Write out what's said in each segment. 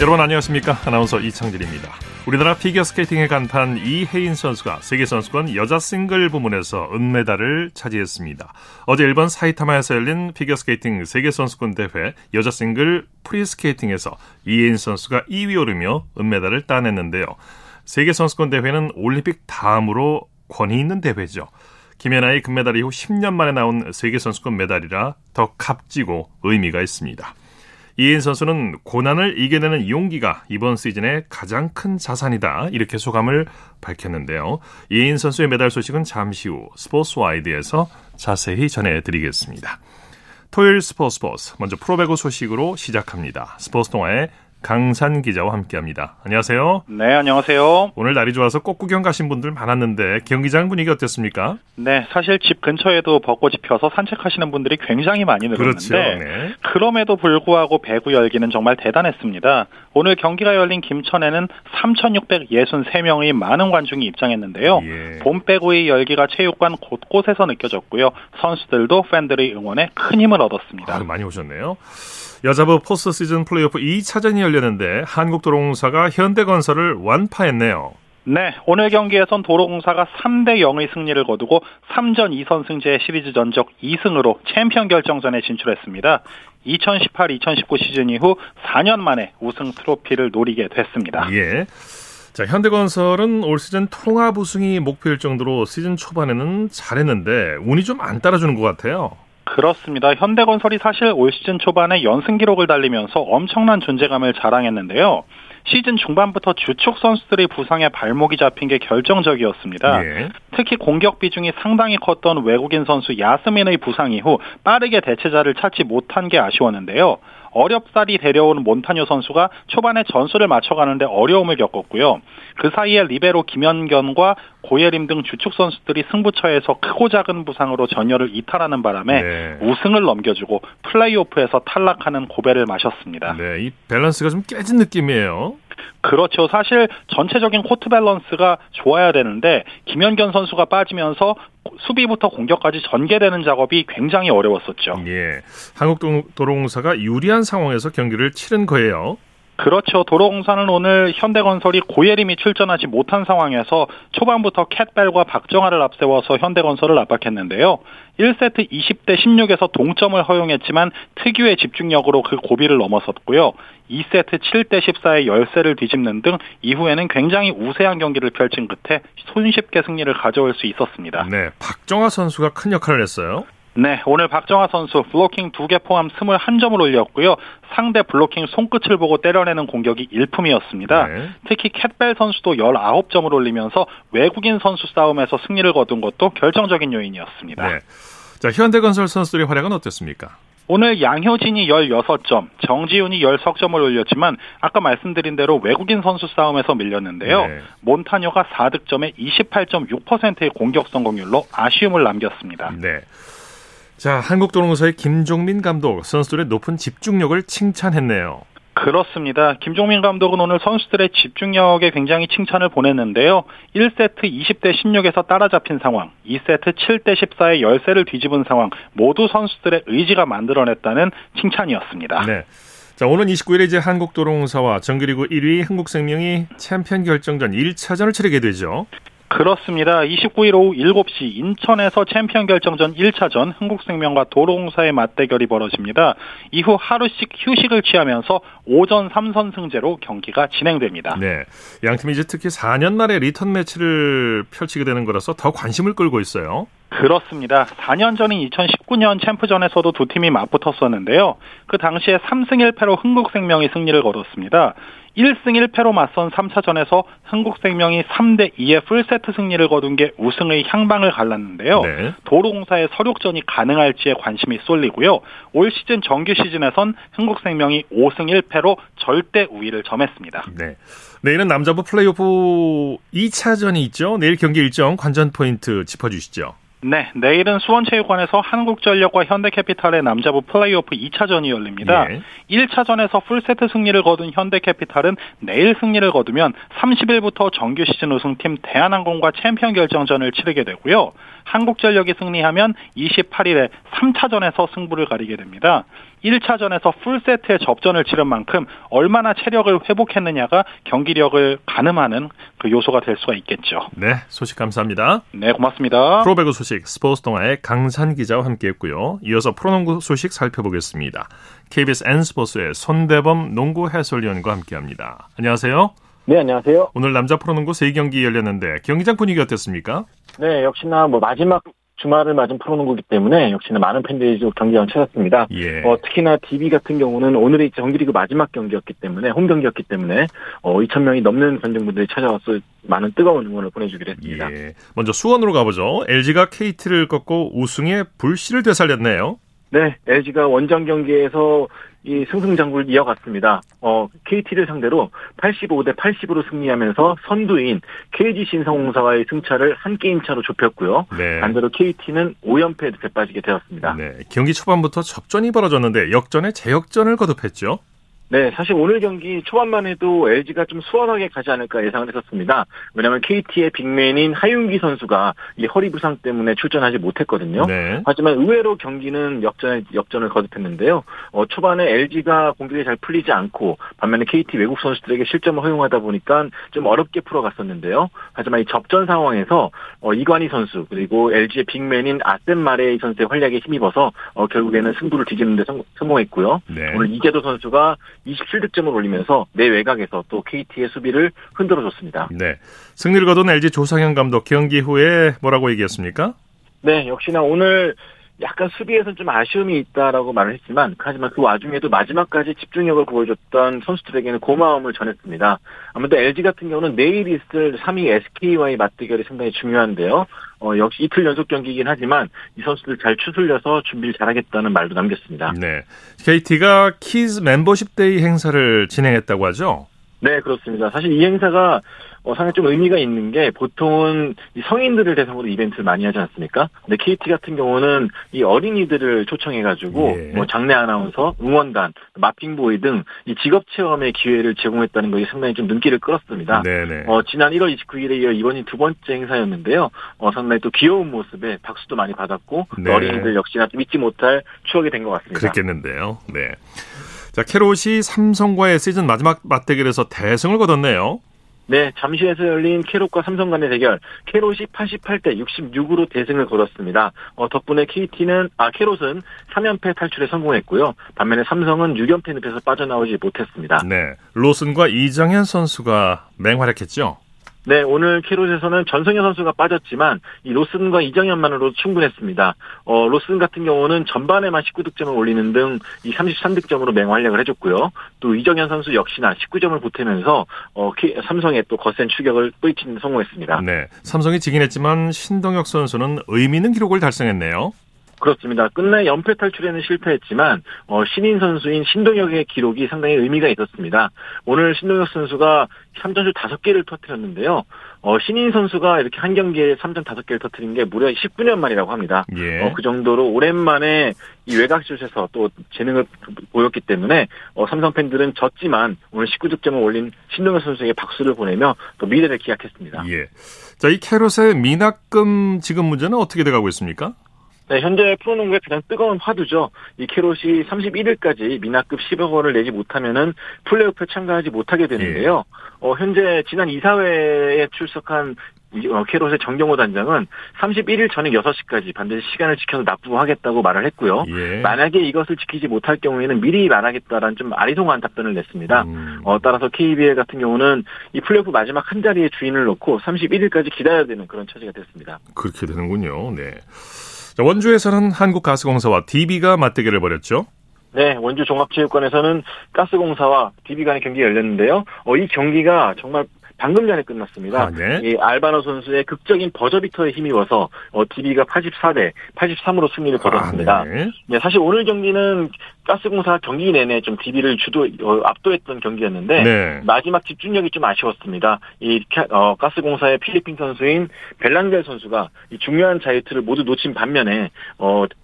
여러분 안녕하십니까? 아나운서 이창진입니다. 우리나라 피겨스케이팅의 간판 이혜인 선수가 세계선수권 여자 싱글 부문에서 은메달을 차지했습니다. 어제 일본 사이타마에서 열린 피겨스케이팅 세계선수권 대회 여자 싱글 프리스케이팅에서 이혜인 선수가 2위 오르며 은메달을 따냈는데요. 세계선수권 대회는 올림픽 다음으로 권위 있는 대회죠. 김연아의 금메달 이후 10년 만에 나온 세계선수권 메달이라 더 값지고 의미가 있습니다. 이혜인 선수는 고난을 이겨내는 용기가 이번 시즌의 가장 큰 자산이다, 이렇게 소감을 밝혔는데요. 이혜인 선수의 메달 소식은 잠시 후 스포츠와이드에서 자세히 전해드리겠습니다. 토요일 스포츠 먼저 프로배구 소식으로 시작합니다. 스포츠 동아의 강산 기자와 함께합니다. 안녕하세요. 네, 안녕하세요. 오늘 날이 좋아서 꽃구경 가신 분들 많았는데 경기장 분위기 어땠습니까? 네, 사실 집 근처에도 벚꽃이 펴서 산책하시는 분들이 굉장히 많이 늘었는데, 그렇죠, 네. 그럼에도 불구하고 배구 열기는 정말 대단했습니다. 오늘 경기가 열린 김천에는 3,663명의 많은 관중이 입장했는데요. 예. 봄 배구의 열기가 체육관 곳곳에서 느껴졌고요. 선수들도 팬들의 응원에 큰 힘을 얻었습니다. 아, 많이 오셨네요. 여자부 포스트 시즌 플레이오프 2차전이 열렸는데 한국도로공사가 현대건설을 완파했네요. 네, 오늘 경기에선 도로공사가 3-0의 승리를 거두고 3전 2선승제 시리즈 전적 2승으로 챔피언 결정전에 진출했습니다. 2018-2019 시즌 이후 4년 만에 우승 트로피를 노리게 됐습니다. 예. 자, 현대건설은 올 시즌 통합 우승이 목표일 정도로 시즌 초반에는 잘했는데 운이 좀 안 따라주는 것 같아요. 그렇습니다. 현대건설이 사실 올 시즌 초반에 연승 기록을 달리면서 엄청난 존재감을 자랑했는데요. 시즌 중반부터 주축 선수들의 부상에 발목이 잡힌 게 결정적이었습니다. 예. 특히 공격 비중이 상당히 컸던 외국인 선수 야스민의 부상 이후 빠르게 대체자를 찾지 못한 게 아쉬웠는데요. 어렵사리 데려온 몬타뉴 선수가 초반에 전술을 맞춰가는데 어려움을 겪었고요. 그 사이에 리베로 김연경과 고예림 등 주축 선수들이 승부처에서 크고 작은 부상으로 전열을 이탈하는 바람에 네. 우승을 넘겨주고 플레이오프에서 탈락하는 고배를 마셨습니다. 네, 이 밸런스가 좀 깨진 느낌이에요. 그렇죠. 사실 전체적인 코트 밸런스가 좋아야 되는데 김연경 선수가 빠지면서 수비부터 공격까지 전개되는 작업이 굉장히 어려웠었죠. 예, 한국도로공사가 유리한 상황에서 경기를 치른 거예요. 그렇죠. 도로공사는 오늘 현대건설이 고예림이 출전하지 못한 상황에서 초반부터 캣벨과 박정화를 앞세워서 현대건설을 압박했는데요. 1세트 20-16에서 동점을 허용했지만 특유의 집중력으로 그 고비를 넘어섰고요. 2세트 7-14의 열세를 뒤집는 등 이후에는 굉장히 우세한 경기를 펼친 끝에 손쉽게 승리를 가져올 수 있었습니다. 네, 박정화 선수가 큰 역할을 했어요. 네, 오늘 박정화 선수 블로킹 2개 포함 21점을 올렸고요. 상대 블로킹 손끝을 보고 때려내는 공격이 일품이었습니다. 네. 특히 캣벨 선수도 19점을 올리면서 외국인 선수 싸움에서 승리를 거둔 것도 결정적인 요인이었습니다. 네. 자, 현대건설 선수들의 활약은 어땠습니까? 오늘 양효진이 16점, 정지훈이 10석점을 올렸지만 아까 말씀드린 대로 외국인 선수 싸움에서 밀렸는데요. 네. 몬타뉴가 4득점에 28.6%의 공격 성공률로 아쉬움을 남겼습니다. 네. 자, 한국도로공사의 김종민 감독, 선수들의 높은 집중력을 칭찬했네요. 그렇습니다. 김종민 감독은 오늘 선수들의 집중력에 굉장히 칭찬을 보냈는데요. 1세트 20-16에서 따라잡힌 상황, 2세트 7-14의 열세를 뒤집은 상황, 모두 선수들의 의지가 만들어냈다는 칭찬이었습니다. 네. 자, 오는 29일에 이제 한국도로공사와 정규리그 1위 한국생명이 챔피언 결정전 1차전을 치르게 되죠. 그렇습니다. 29일 오후 7시 인천에서 챔피언 결정전 1차전 흥국생명과 도로공사의 맞대결이 벌어집니다. 이후 하루씩 휴식을 취하면서 오전 3선승제로 경기가 진행됩니다. 네, 양팀이 이제 특히 4년 만에 리턴 매치를 펼치게 되는 거라서 더 관심을 끌고 있어요. 그렇습니다. 4년 전인 2019년 챔프전에서도 두 팀이 맞붙었었는데요. 그 당시에 3승 1패로 흥국생명이 승리를 거뒀습니다. 1승 1패로 맞선 3차전에서 흥국생명이 3-2의 풀세트 승리를 거둔 게 우승의 향방을 갈랐는데요. 네. 도로공사의 서륙전이 가능할지에 관심이 쏠리고요. 올 시즌 정규 시즌에선 흥국생명이 5승 1패로 절대 우위를 점했습니다. 네. 내일은 남자부 플레이오프 2차전이 있죠. 내일 경기 일정, 관전 포인트 짚어주시죠. 네, 내일은 수원체육관에서 한국전력과 현대캐피탈의 남자부 플레이오프 2차전이 열립니다. 예. 1차전에서 풀세트 승리를 거둔 현대캐피탈은 내일 승리를 거두면 30일부터 정규 시즌 우승팀 대한항공과 챔피언 결정전을 치르게 되고요. 한국전력이 승리하면 28일에 3차전에서 승부를 가리게 됩니다. 1차전에서 풀세트의 접전을 치른 만큼 얼마나 체력을 회복했느냐가 경기력을 가늠하는 그 요소가 될 수가 있겠죠. 네, 소식 감사합니다. 네, 고맙습니다. 프로배구 소식 스포츠 동아의 강산 기자와 함께했고요. 이어서 프로농구 소식 살펴보겠습니다. KBS N스포츠의 손대범 농구 해설위원과 함께합니다. 안녕하세요. 네, 안녕하세요. 오늘 남자 프로농구 3경기 열렸는데 경기장 분위기 어땠습니까? 네, 역시나 마지막 주말을 맞은 프로농구기 때문에 역시나 많은 팬들이 경기장을 찾았습니다. 예. 특히나 DB 같은 경우는 오늘이 정규리그 마지막 경기였기 때문에 홈 경기였기 때문에 2,000명이 넘는 관중분들이 찾아와서 많은 뜨거운 응원을 보내주기로 했습니다. 예. 먼저 수원으로 가보죠. LG가 KT를 꺾고 우승의 불씨를 되살렸네요. 네, LG가 원정 경기에서 이 승승장구를 이어갔습니다. KT를 상대로 85대 80으로 승리하면서 선두인 KG 신성공사와의 승차를 한 게임 차로 좁혔고요. 네. 반대로 KT는 5연패에 빠지게 되었습니다. 네, 경기 초반부터 접전이 벌어졌는데 역전에 재역전을 거듭했죠. 네, 사실 오늘 경기 초반만 해도 LG가 좀 수월하게 가지 않을까 예상을 했었습니다. 왜냐하면 KT의 빅맨인 하윤기 선수가 이 허리 부상 때문에 출전하지 못했거든요. 네. 하지만 의외로 경기는 역전을 거듭했는데요. 초반에 LG가 공격이 잘 풀리지 않고 반면에 KT 외국 선수들에게 실점을 허용하다 보니까 좀 어렵게 풀어갔었는데요. 하지만 이 접전 상황에서 이관희 선수 그리고 LG의 빅맨인 아셈 마레이 선수의 활약에 힘입어서 결국에는 승부를 뒤집는 데 성공했고요. 네. 오늘 이재도 선수가 27득점을 올리면서 내외곽에서 또 KT의 수비를 흔들어줬습니다. 네, 승리를 거둔 LG 조상현 감독 경기 후에 뭐라고 얘기했습니까? 네, 역시나 오늘 약간 수비에서는 좀 아쉬움이 있다라고 말을 했지만 하지만 그 와중에도 마지막까지 집중력을 보여줬던 선수들에게는 고마움을 전했습니다. 아무튼 LG 같은 경우는 내일 있을 3위 SK와의 맞대결이 상당히 중요한데요. 역시 이틀 연속 경기이긴 하지만 이 선수들 잘 추슬려서 준비를 잘하겠다는 말도 남겼습니다. 네, KT가 키즈 멤버십 데이 행사를 진행했다고 하죠? 네, 그렇습니다. 사실 이 행사가 상당히 좀 의미가 있는 게 보통은 이 성인들을 대상으로 이벤트를 많이 하지 않습니까? 근데 KT 같은 경우는 이 어린이들을 초청해가지고 예. 장내 아나운서, 응원단, 마핑보이 등 이 직업 체험의 기회를 제공했다는 것이 상당히 좀 눈길을 끌었습니다. 네네. 지난 1월 29일에 이어 이번이 두 번째 행사였는데요. 상당히 또 귀여운 모습에 박수도 많이 받았고 네. 어린이들 역시나 좀 잊지 못할 추억이 된 것 같습니다. 그렇겠는데요. 네. 자, 캐롯이 삼성과의 시즌 마지막 맞대결에서 대승을 거뒀네요. 네, 잠실에서 열린 캐롯과 삼성 간의 대결, 캐롯이 88대 66으로 대승을 거뒀습니다. 덕분에 캐롯은 3연패 탈출에 성공했고요. 반면에 삼성은 6연패 늪에서 빠져나오지 못했습니다. 네, 로슨과 이정현 선수가 맹활약했죠? 네, 오늘 캐롯에서는 전성현 선수가 빠졌지만 이 로슨과 이정현만으로도 충분했습니다. 로슨 같은 경우는 전반에만 19득점을 올리는 등 이 33득점으로 맹활약을 해줬고요. 또 이정현 선수 역시나 19점을 보태면서 삼성의 또 거센 추격을 뿌리치는 성공했습니다. 네, 삼성이 지긴 했지만 신동혁 선수는 의미 있는 기록을 달성했네요. 그렇습니다. 끝내 연패 탈출에는 실패했지만 신인 선수인 신동혁의 기록이 상당히 의미가 있었습니다. 오늘 신동혁 선수가 3점슛 5개를 터뜨렸는데요. 신인 선수가 이렇게 한 경기에 3점 5개를 터뜨린 게 무려 19년 만이라고 합니다. 예. 그 정도로 오랜만에 이 외곽슛에서 또 재능을 보였기 때문에 삼성 팬들은 졌지만 오늘 19득점을 올린 신동엽 선수에게 박수를 보내며 또 미래를 기약했습니다. 예. 자, 이 캐롯의 미납금 지급 문제는 어떻게 돼가고 있습니까? 네, 현재 프로농구의 가장 뜨거운 화두죠. 이 캐롯이 31일까지 미납금 10억 원을 내지 못하면은 플레이오프에 참가하지 못하게 되는데요. 예. 현재 지난 이사회에 출석한 캐롯의 정경호 단장은 31일 저녁 6시까지 반드시 시간을 지켜서 납부하겠다고 말을 했고요. 예. 만약에 이것을 지키지 못할 경우에는 미리 말하겠다라는 좀 아리송한 답변을 냈습니다. 따라서 KBL 같은 경우는 이 플레이오프 마지막 한 자리에 주인을 놓고 31일까지 기다려야 되는 그런 처지가 됐습니다. 그렇게 되는군요. 네. 원주에서는 한국가스공사와 DB가 맞대결을 벌였죠. 네, 원주 종합체육관에서는 가스공사와 DB 간의 경기가 열렸는데요. 이 경기가 정말 방금 전에 끝났습니다. 아, 네. 이 알바노 선수의 극적인 버저비터에 힘입어서 DB가 84대 83으로 승리를 거뒀습니다. 아, 네. 네, 사실 오늘 경기는 가스공사가 경기 내내 좀 DB를 압도했던 경기였는데 네. 마지막 집중력이 좀 아쉬웠습니다. 이 가스공사의 필리핀 선수인 벨랑겔 선수가 이 중요한 자유투를 모두 놓친 반면에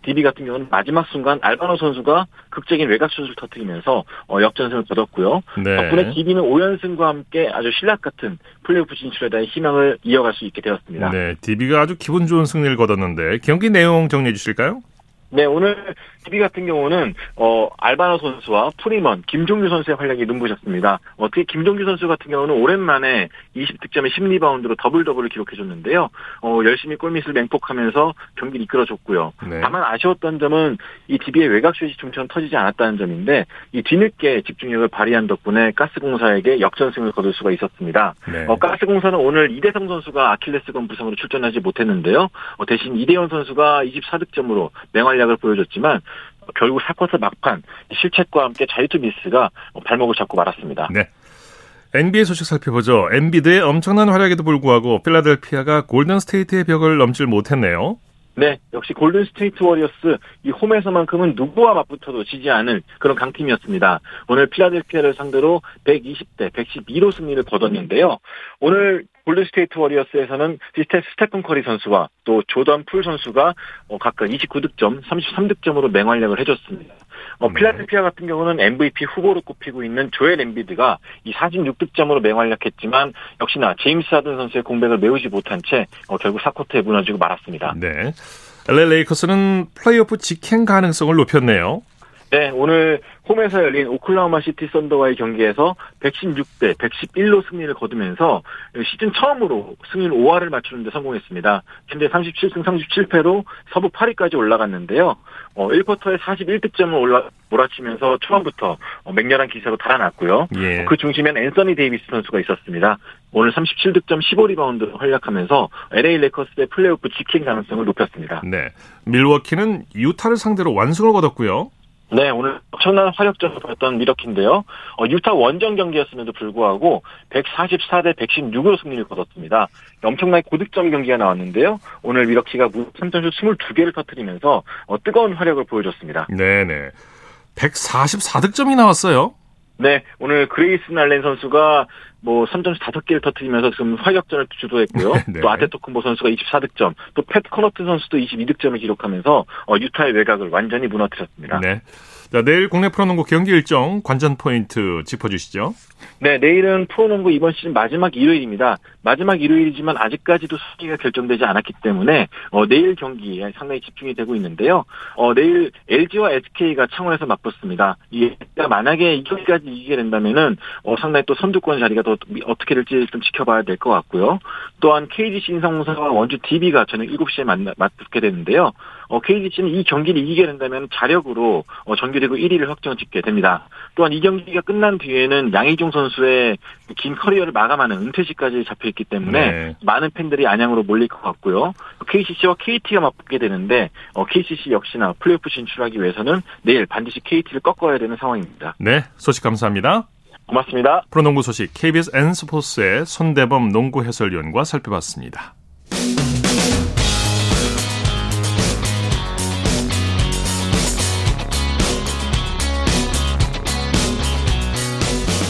DB 같은 경우는 마지막 순간 알바노 선수가 극적인 외곽슛을 터뜨리면서 역전승을 거뒀고요. 네. 덕분에 DB는 5연승과 함께 아주 신락 같은 플레이오프 진출에다의 희망을 이어갈 수 있게 되었습니다. 네, DB가 아주 기분 좋은 승리를 거뒀는데 경기 내용 정리해 주실까요? 네, 오늘 DB 같은 경우는 알바노 선수와 프리먼, 김종규 선수의 활약이 눈부셨습니다. 특히 김종규 선수 같은 경우는 오랜만에 20득점에 10리바운드로 더블더블을 기록해줬는데요. 열심히 골밑을 맹폭하면서 경기를 이끌어줬고요. 네. 다만 아쉬웠던 점은 이 DB의 외곽슛이 좀처럼 터지지 않았다는 점인데 이 뒤늦게 집중력을 발휘한 덕분에 가스공사에게 역전승을 거둘 수가 있었습니다. 네. 가스공사는 오늘 이대성 선수가 아킬레스건 부상으로 출전하지 못했는데요. 대신 이대현 선수가 24득점으로 맹활약 을 보여줬지만 결국 4쿼터 막판 실책과 함께 자유투 미스가 발목을 잡고 말았습니다. 네, NBA 소식 살펴보죠. 엠비드의 엄청난 활약에도 불구하고 필라델피아가 골든스테이트의 벽을 넘질 못했네요. 네, 역시 골든스테이트 워리어스 이 홈에서만큼은 누구와 맞붙어도 지지 않을 그런 강팀이었습니다. 오늘 필라델피아를 상대로 120대 112로 승리를 거뒀는데요. 오늘 골든스테이트 워리어스에서는 스테픈 커리 선수와 또 조던 풀 선수가 각각 29득점, 33득점으로 맹활약을 해줬습니다. 필라델피아 같은 경우는 MVP 후보로 꼽히고 있는 조엘 엠비드가 이 46득점으로 맹활약했지만 역시나 제임스 하든 선수의 공백을 메우지 못한 채 결국 4쿼터에 무너지고 말았습니다. 네, LA 레이커스는 플레이오프 직행 가능성을 높였네요. 네, 오늘 홈에서 열린 오클라호마 시티 선더와의 경기에서 116대 111로 승리를 거두면서 시즌 처음으로 승률 5할을 맞추는 데 성공했습니다. 현재 37승 37패로 서부 8위까지 올라갔는데요. 1쿼터에 41득점을 몰아치면서 처음부터 맹렬한 기세로 달아났고요. 예. 그 중심엔 앤서니 데이비스 선수가 있었습니다. 오늘 37득점 15리바운드로 활약하면서 LA 레이커스의 플레이오프 직행 가능성을 높였습니다. 네, 밀워키는 유타를 상대로 완승을 거뒀고요. 네, 오늘 엄청난 화력전을 보였던 밀워키인데요. 유타 원정 경기였음에도 불구하고 144대 116으로 승리를 거뒀습니다. 엄청나게 고득점 경기가 나왔는데요. 오늘 밀워키가 무려 3점슛 22개를 터뜨리면서 뜨거운 화력을 보여줬습니다. 네네, 144득점이 나왔어요. 네, 오늘 그레이스 날렌 선수가 3점슛 5개를 터뜨리면서 지금 화력전을 주도했고요. 네. 또 아테토쿤보 선수가 24득점, 또 팻 커너튼 선수도 22득점을 기록하면서 유타의 외곽을 완전히 무너뜨렸습니다. 네. 자, 내일 국내 프로농구 경기 일정 관전 포인트 짚어주시죠. 네, 내일은 프로농구 이번 시즌 마지막 일요일입니다. 마지막 일요일이지만 아직까지도 순위가 결정되지 않았기 때문에 내일 경기에 상당히 집중이 되고 있는데요. 내일 LG와 SK가 창원에서 맞붙습니다. 만약에 이 경기까지 이기게 된다면은 상당히 또 선두권 자리가 더 어떻게 될지 좀 지켜봐야 될 것 같고요. 또한 KGC 인상공사와 원주 DB가 저녁 7시에 맞붙게 되는데요. KGC는 이 경기를 이기게 된다면 자력으로 정규리그 1위를 확정짓게 됩니다. 또한 이 경기가 끝난 뒤에는 양희종 선수의 긴 커리어를 마감하는 은퇴식까지 잡혀있기 때문에 네. 많은 팬들이 안양으로 몰릴 것 같고요. KCC와 KT가 맞붙게 되는데 KCC 역시나 플레이오프 진출하기 위해서는 내일 반드시 KT를 꺾어야 되는 상황입니다. 네, 소식 감사합니다. 고맙습니다. 프로농구 소식 KBS N스포츠의 손대범 농구 해설위원과 살펴봤습니다.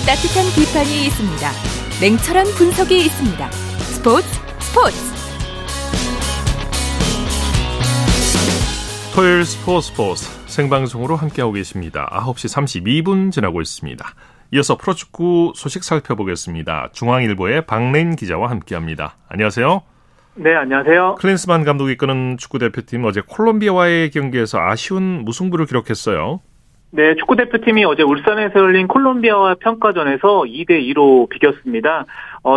따뜻한 비판이 있습니다. 냉철한 분석이 있습니다. 스포츠. 토요일 스포츠 생방송으로 함께하고 계십니다. 9시 32분 지나고 있습니다. 이어서 프로축구 소식 살펴보겠습니다. 중앙일보의 박래인 기자와 함께합니다. 안녕하세요. 네, 안녕하세요. 클린스만 감독이 이끄는 축구대표팀 어제 콜롬비아와의 경기에서 아쉬운 무승부를 기록했어요. 네, 축구대표팀이 어제 울산에서 열린 콜롬비아와 평가전에서 2대2로 비겼습니다.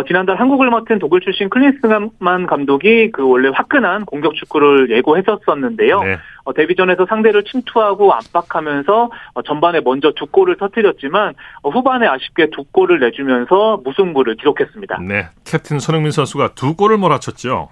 지난달 한국을 맡은 독일 출신 클린스만 감독이 원래 화끈한 공격 축구를 예고했었는데요. 네. 데뷔전에서 상대를 침투하고 압박하면서 전반에 먼저 2골을 터뜨렸지만 후반에 아쉽게 2골을 내주면서 무승부를 기록했습니다. 네, 캡틴 손흥민 선수가 2골을 몰아쳤죠.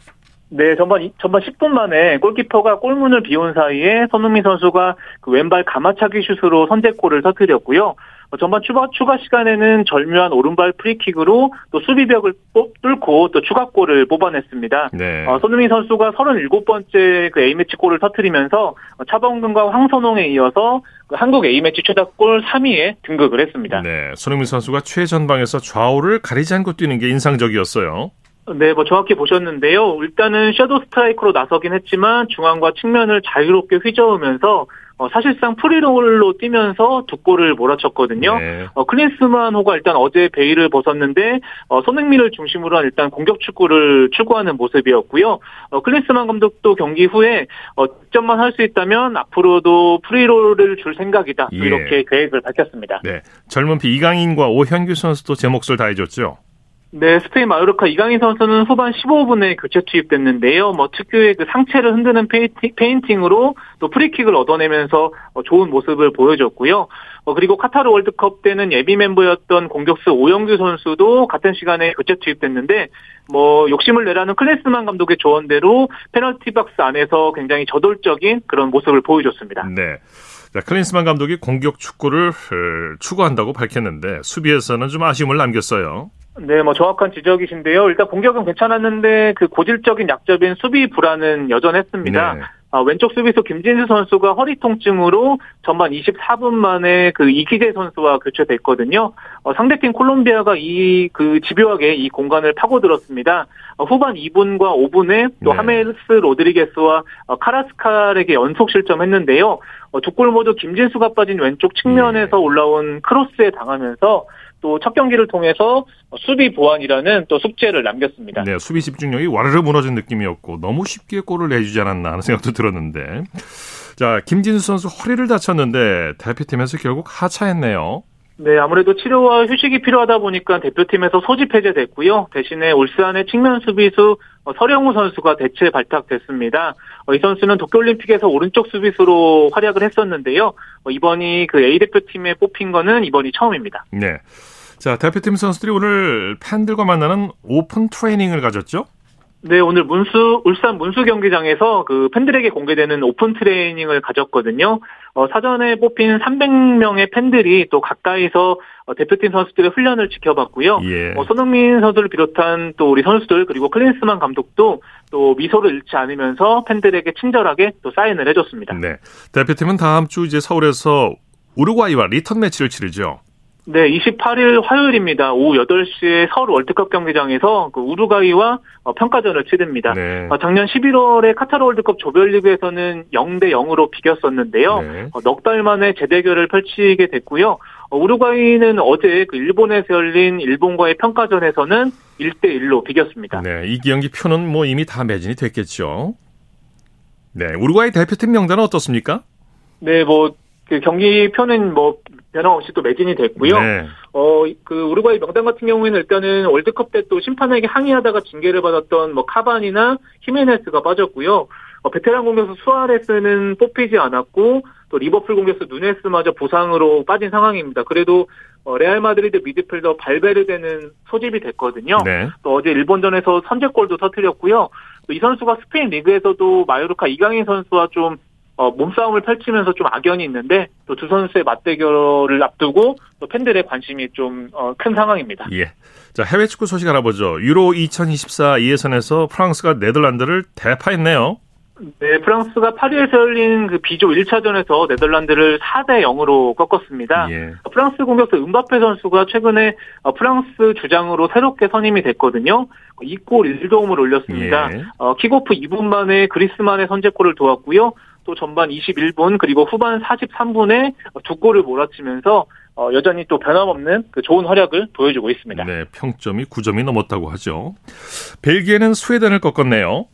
네, 전반 10분 만에 골키퍼가 골문을 비운 사이에 손흥민 선수가 그 왼발 가마차기 슛으로 선제골을 터뜨렸고요. 전반 추가 시간에는 절묘한 오른발 프리킥으로 또 수비벽을 뚫고 또 추가골을 뽑아냈습니다. 네. 손흥민 선수가 37번째 그 A매치 골을 터뜨리면서 차범근과 황선홍에 이어서 그 한국 A매치 최다골 3위에 등극을 했습니다. 네, 손흥민 선수가 최전방에서 좌우를 가리지 않고 뛰는 게 인상적이었어요. 네, 정확히 보셨는데요. 일단은 섀도우 스트라이크로 나서긴 했지만 중앙과 측면을 자유롭게 휘저으면서 사실상 프리롤로 뛰면서 두 골을 몰아쳤거든요. 네. 클린스만 호가 일단 어제 베일을 벗었는데 손흥민을 중심으로 한 일단 공격 축구를 추구하는 모습이었고요. 클린스만 감독도 경기 후에 득점만 할 수 있다면 앞으로도 프리롤을 줄 생각이다. 예. 이렇게 계획을 밝혔습니다. 네, 젊은 피 이강인과 오현규 선수도 제 몫을 다해줬죠. 네, 스페인 마요르카 이강인 선수는 후반 15분에 교체 투입됐는데요. 특유의 그 상체를 흔드는 페인팅으로 또 프리킥을 얻어내면서 좋은 모습을 보여줬고요. 그리고 카타르 월드컵 때는 예비 멤버였던 공격수 오영규 선수도 같은 시간에 교체 투입됐는데 욕심을 내라는 클린스만 감독의 조언대로 페널티 박스 안에서 굉장히 저돌적인 그런 모습을 보여줬습니다. 네. 자, 클린스만 감독이 공격 축구를 추구한다고 밝혔는데 수비에서는 좀 아쉬움을 남겼어요. 네, 정확한 지적이신데요. 일단 공격은 괜찮았는데 그 고질적인 약점인 수비 불안은 여전했습니다. 네. 왼쪽 수비수 김진수 선수가 허리 통증으로 전반 24분 만에 그 이기재 선수와 교체됐거든요. 상대팀 콜롬비아가 그 집요하게 이 공간을 파고들었습니다. 후반 2분과 5분에 또 네. 하메스 로드리게스와 카라스칼에게 연속 실점했는데요. 두 골 모두 김진수가 빠진 왼쪽 측면에서 네. 올라온 크로스에 당하면서 또 첫 경기를 통해서 수비 보완이라는 또 숙제를 남겼습니다. 네, 수비 집중력이 와르르 무너진 느낌이었고 너무 쉽게 골을 내주지 않았나 하는 생각도 들었는데, 자, 김진수 선수 허리를 다쳤는데 대표팀에서 결국 하차했네요. 네, 아무래도 치료와 휴식이 필요하다 보니까 대표팀에서 소집 해제됐고요. 대신에 울산의 측면 수비수 서령우 선수가 대체 발탁됐습니다. 이 선수는 도쿄올림픽에서 오른쪽 수비수로 활약을 했었는데요. 이번이 그 A대표팀에 뽑힌 거는 이번이 처음입니다. 네. 자, 대표팀 선수들이 오늘 팬들과 만나는 오픈 트레이닝을 가졌죠? 네, 오늘 울산 문수 경기장에서 그 팬들에게 공개되는 오픈 트레이닝을 가졌거든요. 사전에 뽑힌 300명의 팬들이 또 가까이서 대표팀 선수들의 훈련을 지켜봤고요. 예. 손흥민 선수를 비롯한 또 우리 선수들 그리고 클린스만 감독도 또 미소를 잃지 않으면서 팬들에게 친절하게 또 사인을 해줬습니다. 네, 대표팀은 다음 주 이제 서울에서 우루과이와 리턴 매치를 치르죠. 네, 28일 화요일입니다. 오후 8시에 서울 월드컵 경기장에서 그 우루과이와 평가전을 치릅니다. 네. 작년 11월에 카타르 월드컵 조별리그에서는 0-0으로 비겼었는데요. 네. 넉 달 만에 재대결을 펼치게 됐고요. 우루과이는 어제 그 일본에서 열린 일본과의 평가전에서는 1-1로 비겼습니다. 네, 이 경기 표는 이미 다 매진이 됐겠죠. 네, 우루과이 대표팀 명단은 어떻습니까? 네, 그 경기 표는 변화 없이 또 매진이 됐고요. 네. 그 우루과이 명단 같은 경우에는 일단은 월드컵 때 또 심판에게 항의하다가 징계를 받았던 카반이나 히메네스가 빠졌고요. 베테랑 공격수 수아레스는 뽑히지 않았고 또 리버풀 공격수 누네스마저 부상으로 빠진 상황입니다. 그래도 레알 마드리드 미드필더 발베르데는 소집이 됐거든요. 네. 또 어제 일본전에서 선제골도 터뜨렸고요. 또 이 선수가 스페인 리그에서도 마요르카 이강인 선수와 좀 몸싸움을 펼치면서 좀 악연이 있는데 또 두 선수의 맞대결을 앞두고 또 팬들의 관심이 좀 큰 상황입니다. 예. 자, 해외 축구 소식 알아보죠. 유로 2024 예선에서 프랑스가 네덜란드를 대파했네요. 네, 프랑스가 파리에서 열린 그 B조 1차전에서 네덜란드를 4-0으로 꺾었습니다. 예. 프랑스 공격수 음바페 선수가 최근에 프랑스 주장으로 새롭게 선임이 됐거든요. 2골 1도움을 올렸습니다. 예. 킥오프 2분 만에 그리스만의 선제골을 도왔고요. 또 전반 21분 그리고 후반 43분에 두 골을 몰아치면서 여전히 또 변함없는 그 좋은 활약을 보여주고 있습니다. 네, 평점이 9점이 넘었다고 하죠. 벨기에는 스웨덴을 꺾었네요.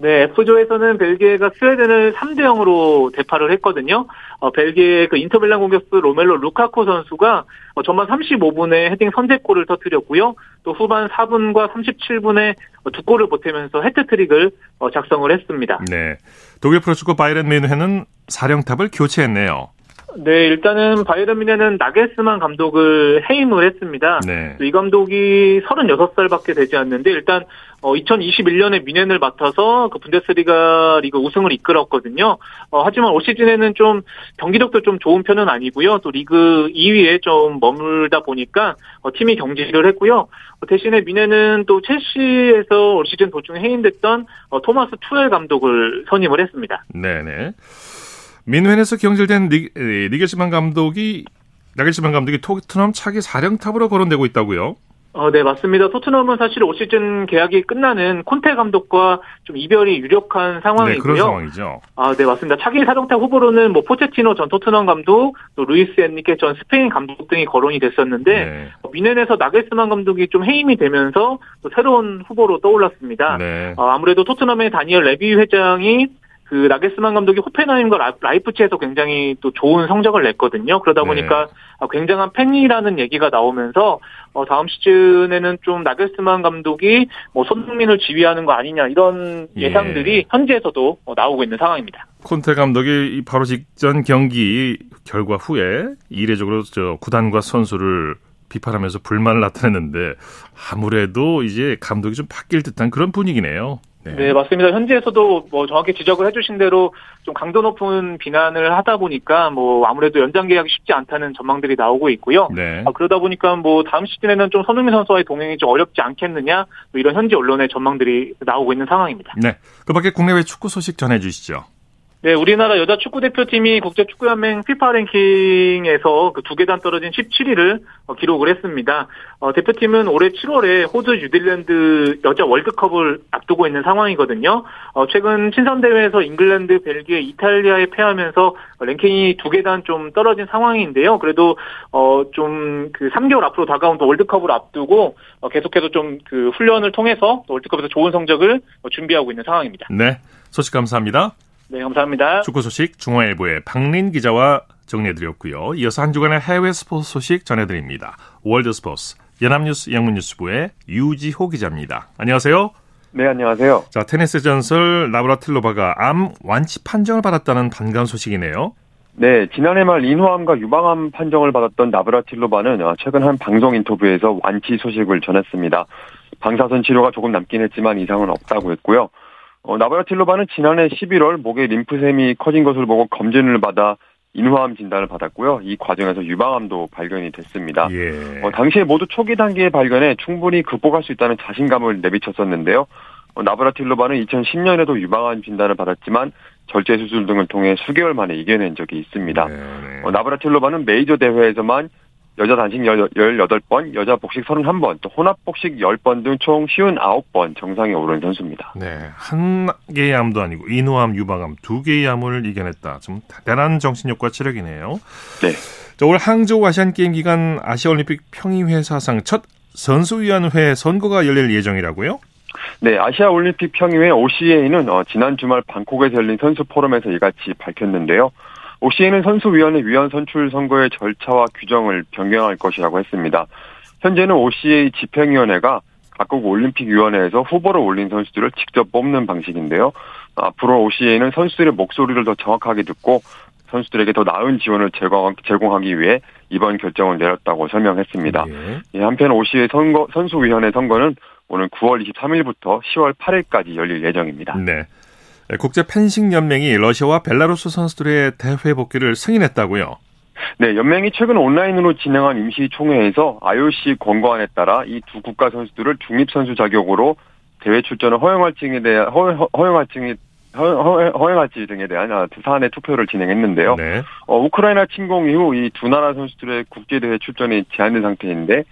네, F조에서는 벨기에가 스웨덴을 3-0으로 대파를 했거든요. 벨기에의 그 인터밀란 공격수 로멜로 루카쿠 선수가 전반 35분에 헤딩 선제골을 터뜨렸고요. 또 후반 4분과 37분에 두 골을 보태면서 해트트릭을 작성을 했습니다. 네, 독일 프로축구 바이에른 뮌헨은 사령탑을 교체했네요. 네, 일단은 바이에른 뮌헨은 나겔스만 감독을 해임을 했습니다. 네. 이 감독이 36살밖에 되지 않는데 일단 2021년에 뮌헨을 맡아서 그 분데스리가 리그 우승을 이끌었거든요. 하지만 올 시즌에는 좀 경기력도 좀 좋은 편은 아니고요. 또 리그 2위에 좀 머물다 보니까 팀이 경질을 했고요. 대신에 뮌헨은 또 첼시에서 올 시즌 도중에 해임됐던 토마스 투엘 감독을 선임을 했습니다. 네네. 민회에서 경질된 니겔스만 감독이 토트넘 차기 4령탑으로 거론되고 있다고요? 네, 맞습니다. 토트넘은 사실 올 시즌 계약이 끝나는 콘테 감독과 좀 이별이 유력한 상황이고요. 네, 그런 상황이죠. 네, 맞습니다. 차기 4령탑 후보로는 뭐 포체티노 전 토트넘 감독, 또 루이스 엔리케 전 스페인 감독 등이 거론이 됐었는데 네. 뮌헨에서 나겔스만 감독이 좀 해임이 되면서 또 새로운 후보로 떠올랐습니다. 네. 아무래도 토트넘의 다니엘 레비 회장이 그 나겔스만 감독이 호펜하임과 라이프치에서 굉장히 또 좋은 성적을 냈거든요. 그러다 보니까 네. 굉장한 팬이라는 얘기가 나오면서 다음 시즌에는 좀 나겔스만 감독이 뭐 손흥민을 지휘하는 거 아니냐 이런 예상들이 예. 현지에서도 나오고 있는 상황입니다. 콘테 감독이 바로 직전 경기 결과 후에 이례적으로 저 구단과 선수를 비판하면서 불만을 나타냈는데 아무래도 이제 감독이 좀 바뀔 듯한 그런 분위기네요. 네. 네, 맞습니다. 현지에서도 뭐 정확히 지적을 해주신 대로 좀 강도 높은 비난을 하다 보니까 뭐 아무래도 연장 계약이 쉽지 않다는 전망들이 나오고 있고요. 네. 그러다 보니까 뭐 다음 시즌에는 좀 손흥민 선수와의 동행이 좀 어렵지 않겠느냐 또 이런 현지 언론의 전망들이 나오고 있는 상황입니다. 네. 그 밖에 국내외 축구 소식 전해주시죠. 네, 우리나라 여자 축구 대표팀이 국제 축구 연맹 피파 랭킹에서 그 두 계단 떨어진 17위를 기록을 했습니다. 대표팀은 올해 7월에 호주 뉴질랜드 여자 월드컵을 앞두고 있는 상황이거든요. 최근 친선 대회에서 잉글랜드, 벨기에, 이탈리아에 패하면서 랭킹이 두 계단 좀 떨어진 상황인데요. 그래도 좀 그 3개월 앞으로 다가온 또 월드컵을 앞두고 계속해서 좀 그 훈련을 통해서 또 월드컵에서 좋은 성적을 준비하고 있는 상황입니다. 네, 소식 감사합니다. 네, 감사합니다. 축구 소식 중앙일보의 박린 기자와 정리해드렸고요. 이어서 한 주간의 해외 스포츠 소식 전해드립니다. 월드스포츠 연합뉴스 영문뉴스부의 유지호 기자입니다. 안녕하세요. 네, 안녕하세요. 자, 테니스 전설 나브라틸로바가 암 완치 판정을 받았다는 반가운 소식이네요. 네, 지난해 말 인후암과 유방암 판정을 받았던 나브라틸로바는 최근 한 방송 인터뷰에서 완치 소식을 전했습니다. 방사선 치료가 조금 남긴 했지만 이상은 없다고 했고요. 나브라틸로바는 지난해 11월 목에 림프샘이 커진 것을 보고 검진을 받아 인후암 진단을 받았고요. 이 과정에서 유방암도 발견이 됐습니다. 예. 당시에 모두 초기 단계의 발견에 충분히 극복할 수 있다는 자신감을 내비쳤었는데요. 나브라틸로바는 2010년에도 유방암 진단을 받았지만 절제 수술 등을 통해 수개월 만에 이겨낸 적이 있습니다. 네. 나브라틸로바는 메이저 대회에서만 여자 단식 18번, 여자 복식 31번, 또 혼합 복식 10번 등 총 59번 정상에 오른 선수입니다. 네, 한 개의 암도 아니고 인후암, 유방암 두 개의 암을 이겨냈다. 좀 대단한 정신력과 체력이네요. 네. 자, 올 항저우 아시안게임 기간 아시아올림픽 평의회 사상 첫 선수위원회 선거가 열릴 예정이라고요? 네, 아시아올림픽 평의회 OCA는 지난 주말 방콕에서 열린 선수 포럼에서 이같이 밝혔는데요. OCA는 선수위원회 위원 선출 선거의 절차와 규정을 변경할 것이라고 했습니다. 현재는 OCA 집행위원회가 각국 올림픽위원회에서 후보로 올린 선수들을 직접 뽑는 방식인데요. 앞으로 OCA는 선수들의 목소리를 더 정확하게 듣고 선수들에게 더 나은 지원을 제공하기 위해 이번 결정을 내렸다고 설명했습니다. 예. 한편 OCA 선수위원회 선거는 오늘 9월 23일부터 10월 8일까지 열릴 예정입니다. 네. 국제 펜싱 연맹이 러시아와 벨라루스 선수들의 대회 복귀를 승인했다고요? 네, 연맹이 최근 온라인으로 진행한 임시총회에서 IOC 권고안에 따라 이 두 국가 선수들을 중립 선수 자격으로 대회 출전을 허용할지 등에 대한 사안의 투표를 진행했는데요. 네. 우크라이나 침공 이후 이 두 나라 선수들의 국제 대회 출전이 제한된 상태인데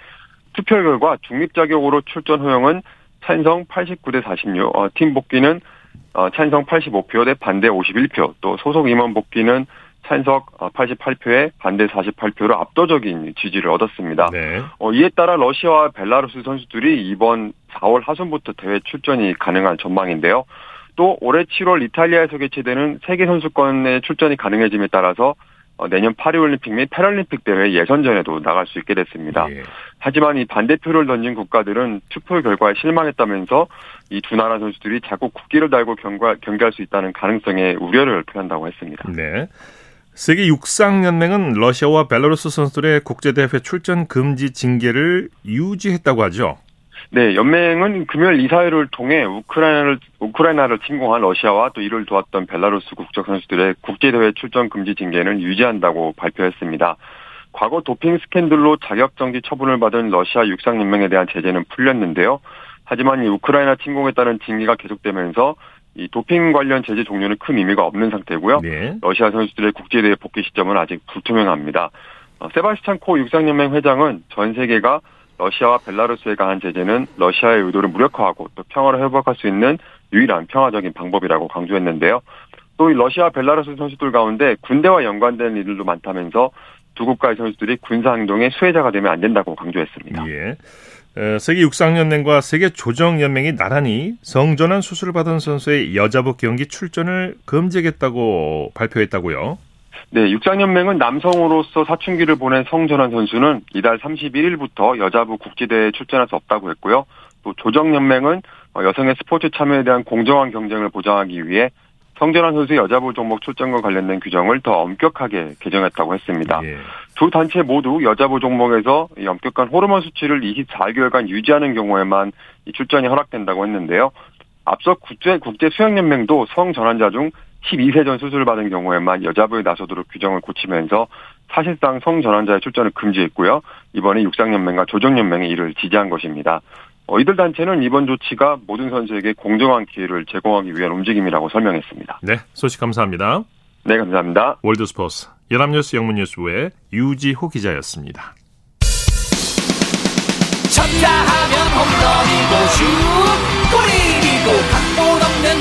투표 결과 중립 자격으로 출전 허용은 찬성 89대 46, 팀 복귀는 찬성 85표 대 반대 51표, 또 소속 임원 복귀는 찬성 88표에 반대 48표로 압도적인 지지를 얻었습니다. 네. 이에 따라 러시아와 벨라루스 선수들이 이번 4월 하순부터 대회 출전이 가능한 전망인데요. 또 올해 7월 이탈리아에서 개최되는 세계선수권에 출전이 가능해짐에 따라서 내년 파리올림픽 및 패럴림픽 대회 예선전에도 나갈 수 있게 됐습니다. 예. 하지만 이 반대표를 던진 국가들은 투표 결과에 실망했다면서 이 두 나라 선수들이 자국 국기를 달고 경기할 수 있다는 가능성에 우려를 표한다고 했습니다. 네. 세계 육상연맹은 러시아와 벨라루스 선수들의 국제대회 출전 금지 징계를 유지했다고 하죠. 네, 연맹은 금요일 이사회를 통해 우크라이나를 침공한 러시아와 또 이를 도왔던 벨라루스 국적 선수들의 국제대회 출전 금지 징계는 유지한다고 발표했습니다. 과거 도핑 스캔들로 자격정지 처분을 받은 러시아 육상연맹에 대한 제재는 풀렸는데요. 하지만 이 우크라이나 침공에 따른 징계가 계속되면서 이 도핑 관련 제재 종료는 큰 의미가 없는 상태고요. 네. 러시아 선수들의 국제대회 복귀 시점은 아직 불투명합니다. 세바스찬 코 육상연맹 회장은 전 세계가 러시아와 벨라루스에 가한 제재는 러시아의 의도를 무력화하고 또 평화를 회복할 수 있는 유일한 평화적인 방법이라고 강조했는데요. 또 이 러시아 벨라루스 선수들 가운데 군대와 연관된 일들도 많다면서 두 국가의 선수들이 군사 행동의 수혜자가 되면 안 된다고 강조했습니다. 예. 세계 육상연맹과 세계 조정연맹이 나란히 성전환 수술을 받은 선수의 여자부 경기 출전을 금지했다고 발표했다고요. 네, 육상연맹은 남성으로서 사춘기를 보낸 성전환 선수는 이달 31일부터 여자부 국제대회에 출전할 수 없다고 했고요. 또 조정연맹은 여성의 스포츠 참여에 대한 공정한 경쟁을 보장하기 위해 성전환 선수의 여자부 종목 출전과 관련된 규정을 더 엄격하게 개정했다고 했습니다. 예. 두 단체 모두 여자부 종목에서 엄격한 호르몬 수치를 24개월간 유지하는 경우에만 출전이 허락된다고 했는데요. 앞서 국제수영연맹도 성전환자 중 12세 전 수술을 받은 경우에만 여자부에 나서도록 규정을 고치면서 사실상 성전환자의 출전을 금지했고요. 이번에 육상연맹과 조정연맹이 이를 지지한 것입니다. 이들 단체는 이번 조치가 모든 선수에게 공정한 기회를 제공하기 위한 움직임이라고 설명했습니다. 네, 소식 감사합니다. 네, 감사합니다. 월드스포츠 연합뉴스 영문뉴스부의 유지호 기자였습니다. 쳤다 하면 홈런이고 슛 골이고 각본 없는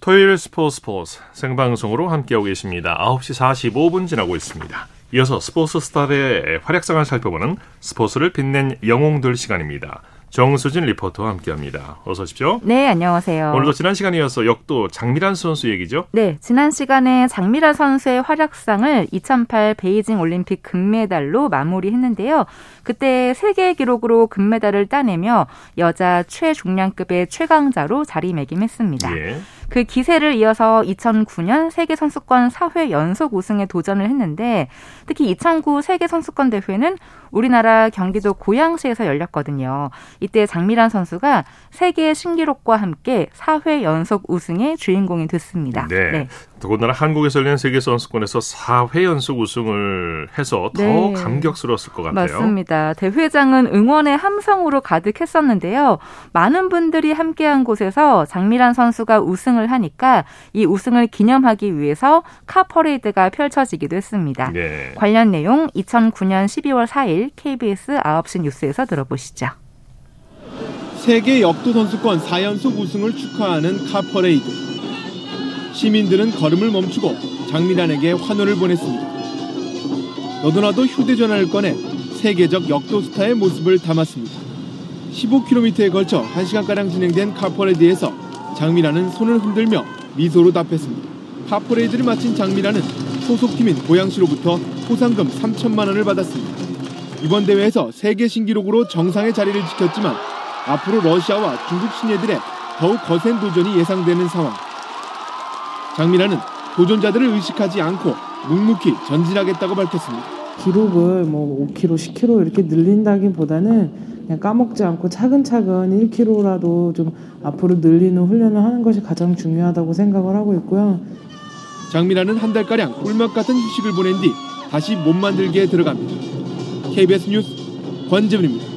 토요일 스포츠 생방송으로 함께하고 계십니다. 9시 45분 지나고 있습니다. 이어서 스포츠 스타들의 활약상을 살펴보는 스포츠를 빛낸 영웅들 시간입니다. 정수진 리포터와 함께합니다. 어서 오십시오. 네, 안녕하세요. 오늘도 지난 시간에 이어서 역도 장미란 선수 얘기죠? 네, 지난 시간에 장미란 선수의 활약상을 2008 베이징 올림픽 금메달로 마무리했는데요. 그때 세계 기록으로 금메달을 따내며 여자 최중량급의 최강자로 자리매김했습니다. 예. 그 기세를 이어서 2009년 세계선수권 4회 연속 우승에 도전을 했는데 특히 2009 세계선수권 대회는 우리나라 경기도 고양시에서 열렸거든요. 이때 장미란 선수가 세계 신기록과 함께 4회 연속 우승의 주인공이 됐습니다. 네. 더군다나 한국에서 열린 세계선수권에서 4회 연속 우승을 해서 더 감격스러웠을 것 같아요. 맞습니다. 대회장은 응원의 함성으로 가득했었는데요. 많은 분들이 함께한 곳에서 장미란 선수가 우승을 하니까 이 우승을 기념하기 위해서 카퍼레이드가 펼쳐지기도 했습니다. 네. 관련 내용 2009년 12월 4일 KBS 9시 뉴스에서 들어보시죠. 세계 역도선수권 4연속 우승을 축하하는 카퍼레이드. 시민들은 걸음을 멈추고 장미란에게 환호를 보냈습니다. 너도나도 휴대전화를 꺼내 세계적 역도 스타의 모습을 담았습니다. 15km에 걸쳐 1시간가량 진행된 카퍼레이드에서 장미란은 손을 흔들며 미소로 답했습니다. 카퍼레이드를 마친 장미란은 소속팀인 고양시로부터 포상금 3천만 원을 받았습니다. 이번 대회에서 세계 신기록으로 정상의 자리를 지켰지만 앞으로 러시아와 중국 신예들의 더욱 거센 도전이 예상되는 상황. 장미란은 도전자들을 의식하지 않고 묵묵히 전진하겠다고 밝혔습니다. 기록을 5km, 10km 이렇게 늘린다기보다는 그냥 까먹지 않고 차근차근 1km라도 좀 앞으로 늘리는 훈련을 하는 것이 가장 중요하다고 생각을 하고 있고요. 장미란은 한 달가량 꿀맛 같은 휴식을 보낸 뒤 다시 몸 만들기에 들어갑니다. KBS 뉴스 권재민입니다.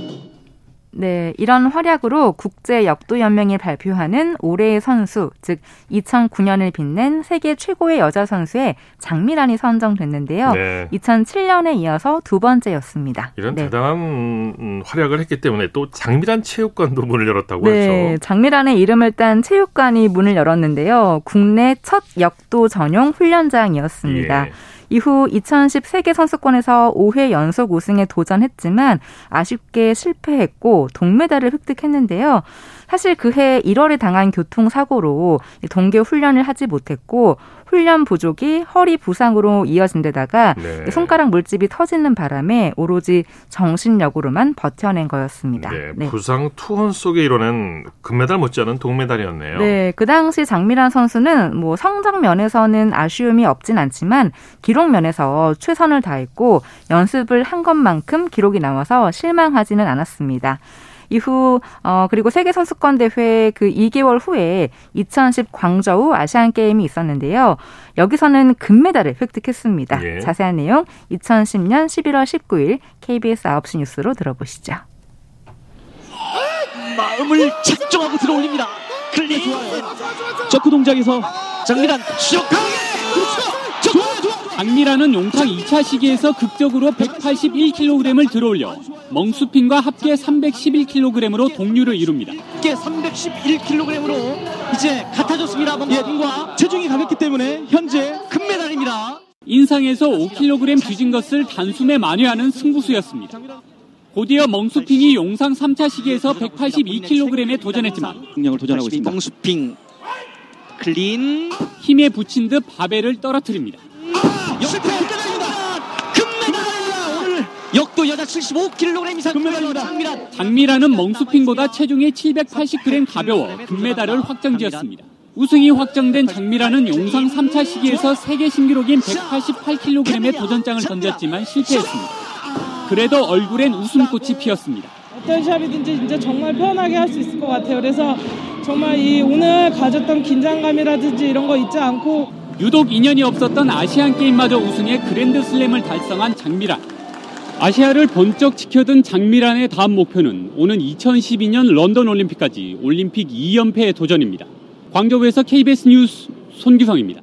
네, 이런 활약으로 국제역도연맹이 발표하는 올해의 선수, 즉 2009년을 빛낸 세계 최고의 여자 선수에 장미란이 선정됐는데요. 네. 2007년에 이어서 두 번째였습니다. 이런 대단한 활약을 했기 때문에 또 장미란 체육관도 문을 열었다고 하죠. 네, 장미란의 이름을 딴 체육관이 문을 열었는데요. 국내 첫 역도 전용 훈련장이었습니다. 예. 이후 2010 세계 선수권에서 5회 연속 우승에 도전했지만 아쉽게 실패했고 동메달을 획득했는데요. 사실 그해 1월에 당한 교통사고로 동계 훈련을 하지 못했고 훈련 부족이 허리 부상으로 이어진 데다가 네. 손가락 물집이 터지는 바람에 오로지 정신력으로만 버텨낸 거였습니다. 네, 네. 부상 투혼 속에 이뤄낸 금메달 못지않은 동메달이었네요. 네, 그 당시 장미란 선수는 뭐 성적 면에서는 아쉬움이 없진 않지만 기록 면에서 최선을 다했고 연습을 한 것만큼 기록이 나와서 실망하지는 않았습니다. 이후 그리고 세계 선수권 대회 그 2개월 후에 2010 광저우 아시안 게임이 있었는데요. 여기서는 금메달을 획득했습니다. 예. 자세한 내용 2010년 11월 19일 KBS 9시 뉴스로 들어보시죠. 마음을 작정하고 들어올립니다. 클린 적구 동작에서 장미란 장미란은 용탕 2차 시기에서 극적으로 181kg을 들어올려 멍수핀과 합계 311kg으로 동률을 이룹니다. 합계 311kg으로 이제 같아졌습니다. 멍수핀과 체중이 가볍기 때문에 현재 금메달입니다. 인상에서 5kg 뒤진 것을 단숨에 만회하는 승부수였습니다. 곧이어 멍수핀이 용상 3차 시기에서 182kg에 도전했지만 능력을 도전하고 있습니다. 멍수핀 클린 힘에 붙인 듯 바벨을 떨어뜨립니다. 실패! 금메달입니다! 오늘 역도 여자 75kg 이상 금메달입니다. 장미란은 멍수핀보다 체중이 780g 가벼워 금메달을 확정지었습니다. 우승이 확정된 장미란은 용상 3차 시기에서 세계 신기록인 188kg의 도전장을 던졌지만 실패했습니다. 그래도 얼굴엔 웃음꽃이 피었습니다. 어떤 샵이든지 진짜 정말 편하게 할 수 있을 것 같아요. 그래서 정말 이 오늘 가졌던 긴장감이라든지 이런 거 잊지 않고 유독 인연이 없었던 아시안게임마저 우승해 그랜드슬램을 달성한 장미란. 아시아를 번쩍 지켜든 장미란의 다음 목표는 오는 2012년 런던올림픽까지 올림픽 2연패의 도전입니다. 광저우에서 KBS 뉴스 손규성입니다.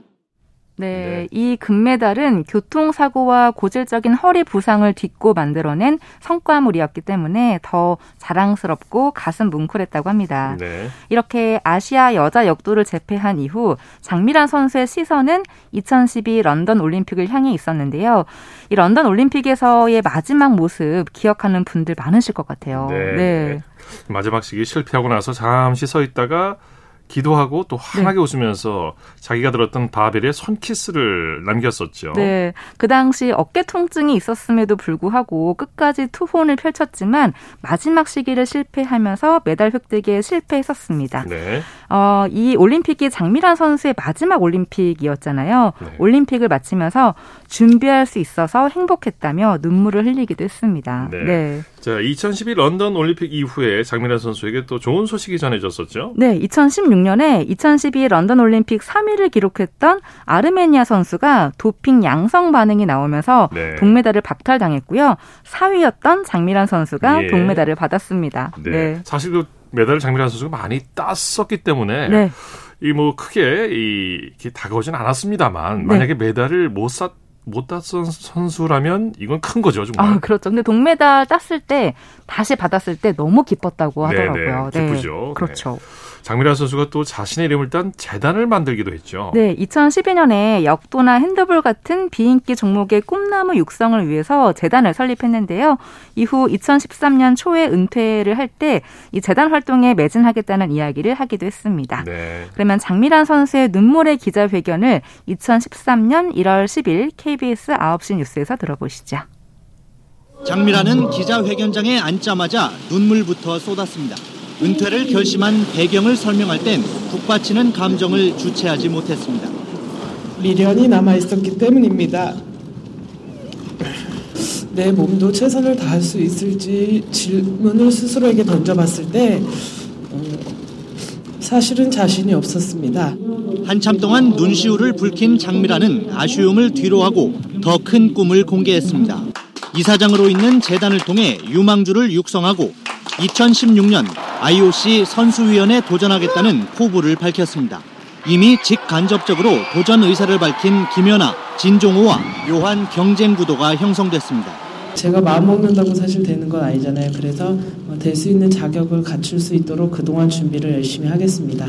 네, 이 금메달은 교통사고와 고질적인 허리 부상을 딛고 만들어낸 성과물이었기 때문에 더 자랑스럽고 가슴 뭉클했다고 합니다. 네. 이렇게 아시아 여자 역도를 제패한 이후 장미란 선수의 시선은 2012 런던 올림픽을 향해 있었는데요. 이 런던 올림픽에서의 마지막 모습 기억하는 분들 많으실 것 같아요. 네. 네. 마지막 시기 실패하고 나서 잠시 서 있다가 기도하고 또 환하게 네. 웃으면서 자기가 들었던 바벨에 손키스를 남겼었죠. 네, 그 당시 어깨 통증이 있었음에도 불구하고 끝까지 투혼을 펼쳤지만 마지막 시기를 실패하면서 메달 획득에 실패했었습니다. 네. 이 올림픽이 장미란 선수의 마지막 올림픽이었잖아요. 네. 올림픽을 마치면서 준비할 수 있어서 행복했다며 눈물을 흘리기도 했습니다. 네. 네. 자, 2012 런던 올림픽 이후에 장미란 선수에게 또 좋은 소식이 전해졌었죠. 네, 2016년에 2012 런던 올림픽 3위를 기록했던 아르메니아 선수가 도핑 양성 반응이 나오면서 네. 동메달을 박탈당했고요. 4위였던 장미란 선수가 예. 동메달을 받았습니다. 네. 네. 사실 그 메달을 장미란 선수가 많이 땄었기 때문에 네. 이 뭐 크게 이 다가오진 않았습니다만 만약에 네. 메달을 못 땄던 선수라면 이건 큰 거죠, 정말. 아, 그렇죠. 근데 동메달 땄을 때 다시 받았을 때 너무 기뻤다고 하더라고요. 네네, 기쁘죠. 네, 그렇죠. 네. 장미란 선수가 또 자신의 이름을 딴 재단을 만들기도 했죠. 네, 2012년에 역도나 핸드볼 같은 비인기 종목의 꿈나무 육성을 위해서 재단을 설립했는데요. 이후 2013년 초에 은퇴를 할 때 이 재단 활동에 매진하겠다는 이야기를 하기도 했습니다. 네. 그러면 장미란 선수의 눈물의 기자회견을 2013년 1월 10일 KBS 9시 뉴스에서 들어보시죠. 장미란은 기자회견장에 앉자마자 눈물부터 쏟았습니다. 은퇴를 결심한 배경을 설명할 땐 북받치는 감정을 주체하지 못했습니다. 미련이 남아있었기 때문입니다. 내 몸도 최선을 다할 수 있을지 질문을 스스로에게 던져봤을 때 사실은 자신이 없었습니다. 한참 동안 눈시울을 붉힌 장미란은 아쉬움을 뒤로하고 더 큰 꿈을 공개했습니다. 이사장으로 있는 재단을 통해 유망주를 육성하고 2016년 IOC 선수위원회에 도전하겠다는 포부를 밝혔습니다. 이미 직간접적으로 도전 의사를 밝힌 김연아, 진종호와 묘한 경쟁 구도가 형성됐습니다. 제가 마음먹는다고 사실 되는 건 아니잖아요. 그래서 될 수 있는 자격을 갖출 수 있도록 그동안 준비를 열심히 하겠습니다.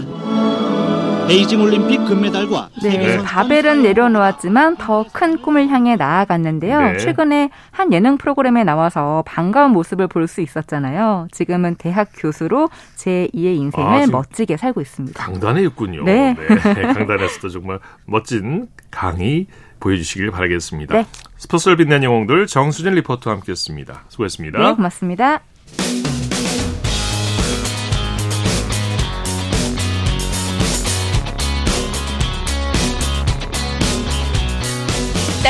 베이징 올림픽 금메달과 네, 바벨은 내려놓았지만 더 큰 꿈을 향해 나아갔는데요. 네. 최근에 한 예능 프로그램에 나와서 반가운 모습을 볼 수 있었잖아요. 지금은 대학 교수로 제2의 인생을 멋지게 살고 있습니다. 강단에 있군요. 네. 네, 강단에서도 정말 멋진 강의 보여주시길 바라겠습니다. 네. 스포츠를 빛낸 영웅들 정수진 리포터와 함께했습니다. 수고했습니다. 네, 고맙습니다.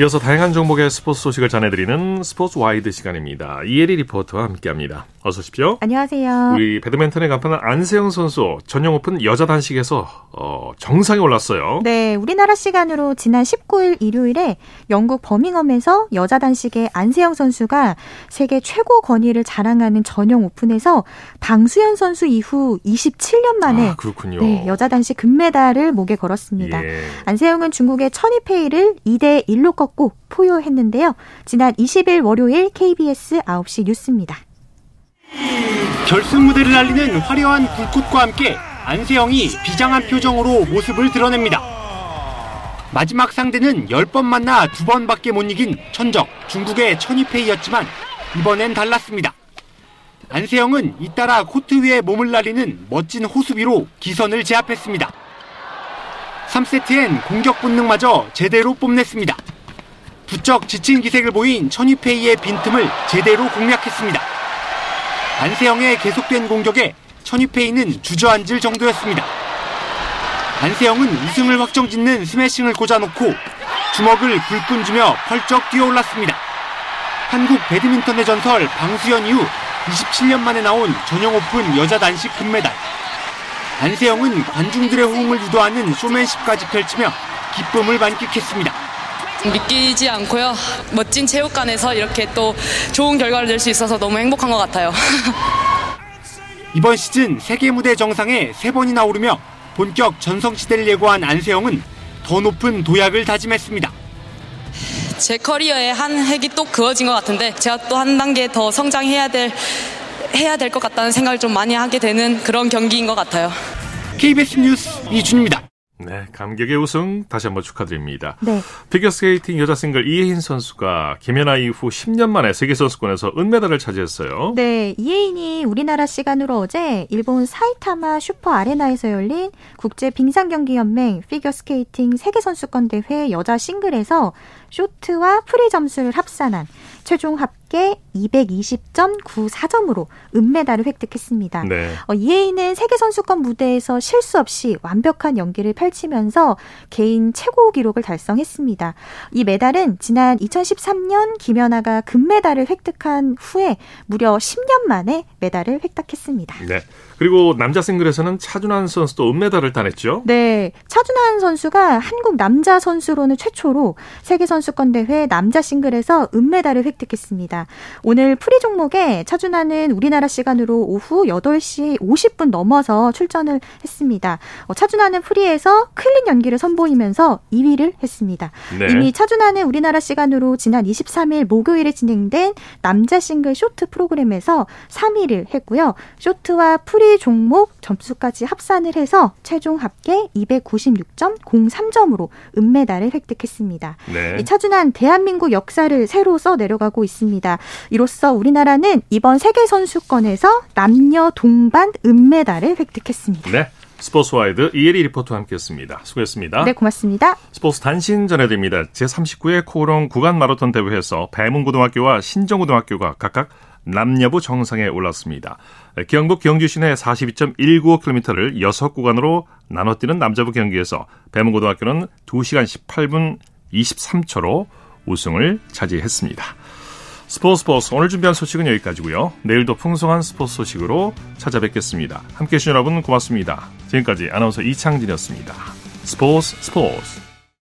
이어서 다양한 종목의 스포츠 소식을 전해드리는 스포츠 와이드 시간입니다. 이혜리 리포터와 함께합니다. 어서 오십시오. 안녕하세요. 우리 배드민턴의 간판은 안세영 선수 전용 오픈 여자 단식에서 정상에 올랐어요. 네, 우리나라 시간으로 지난 19일 일요일에 영국 버밍엄에서 여자 단식의 안세영 선수가 세계 최고 권위를 자랑하는 전용 오픈에서 방수현 선수 이후 27년 만에 그렇군요. 네, 여자 단식 금메달을 목에 걸었습니다. 예. 안세영은 중국의 천이페이를 2대1로 꺾고 포효했는데요. 지난 20일 월요일 KBS 9시 뉴스입니다. 결승 무대를 날리는 화려한 불꽃과 함께 안세영이 비장한 표정으로 모습을 드러냅니다. 마지막 상대는 10번 만나 2번밖에 못 이긴 천적 중국의 천이페이였지만 이번엔 달랐습니다. 안세영은 잇따라 코트 위에 몸을 날리는 멋진 호수비로 기선을 제압했습니다. 3세트엔 공격 본능마저 제대로 뽐냈습니다. 부쩍 지친 기색을 보인 천이페이의 빈틈을 제대로 공략했습니다. 안세영의 계속된 공격에 천이페이는 주저앉을 정도였습니다. 안세영은 우승을 확정짓는 스매싱을 꽂아놓고 주먹을 불끈주며 펄쩍 뛰어올랐습니다. 한국 배드민턴의 전설 방수현 이후 27년 만에 나온 전용 오픈 여자 단식 금메달. 안세영은 관중들의 호응을 유도하는 쇼맨십까지 펼치며 기쁨을 만끽했습니다. 믿기지 않고요. 멋진 체육관에서 이렇게 또 좋은 결과를 낼 수 있어서 너무 행복한 것 같아요. 이번 시즌 세계 무대 정상에 3번이나 오르며 본격 전성시대를 예고한 안세영은 더 높은 도약을 다짐했습니다. 제 커리어의 한 획이 또 그어진 것 같은데 제가 또 한 단계 더 성장해야 될 것 같다는 생각을 좀 많이 하게 되는 그런 경기인 것 같아요. KBS 뉴스 이준입니다. 네, 감격의 우승 다시 한번 축하드립니다. 네. 피겨스케이팅 여자 싱글 이혜인 선수가 김연아 이후 10년 만에 세계선수권에서 은메달을 차지했어요. 네, 이혜인이 우리나라 시간으로 어제 일본 사이타마 슈퍼 아레나에서 열린 국제 빙상경기연맹 피겨스케이팅 세계선수권 대회 여자 싱글에서 쇼트와 프리 점수를 합산한 최종 합계 220.94점으로 은메달을 획득했습니다. 네. 이혜인은 세계선수권 무대에서 실수 없이 완벽한 연기를 펼치면서 개인 최고 기록을 달성했습니다. 이 메달은 지난 2013년 김연아가 금메달을 획득한 후에 무려 10년 만에 메달을 획득했습니다. 네. 그리고 남자 싱글에서는 차준환 선수도 은메달을 따냈죠. 네. 차준환 선수가 한국 남자 선수로는 최초로 세계선수권 대회 남자 싱글에서 은메달을 획득했습니다. 오늘 프리 종목에 차준환은 우리나라 시간으로 오후 8시 50분 넘어서 출전을 했습니다. 차준환은 프리에서 클린 연기를 선보이면서 2위를 했습니다. 네. 이미 차준환은 우리나라 시간으로 지난 23일 목요일에 진행된 남자 싱글 쇼트 프로그램에서 3위를 했고요. 쇼트와 프리 종목 점수까지 합산을 해서 최종 합계 296.03점으로 은메달을 획득했습니다. 네. 이 차준환 대한민국 역사를 새로 써 내려가고 있습니다. 이로써 우리나라는 이번 세계선수권에서 남녀 동반 은메달을 획득했습니다. 네, 스포츠와이드 이혜리 리포터와 함께했습니다. 수고했습니다. 네, 고맙습니다. 스포츠 단신 전해드립니다. 제39회 코오롱 구간마라톤 대회에서 배문고등학교와 신정고등학교가 각각 남녀부 정상에 올랐습니다. 경북 경주 시내 42.195km를 6구간으로 나눠뛰는 남자부 경기에서 배문고등학교는 2시간 18분 23초로 우승을 차지했습니다. 스포츠 오늘 준비한 소식은 여기까지고요. 내일도 풍성한 스포츠 소식으로 찾아뵙겠습니다. 함께해 주신 여러분 고맙습니다. 지금까지 아나운서 이창진이었습니다. 스포츠.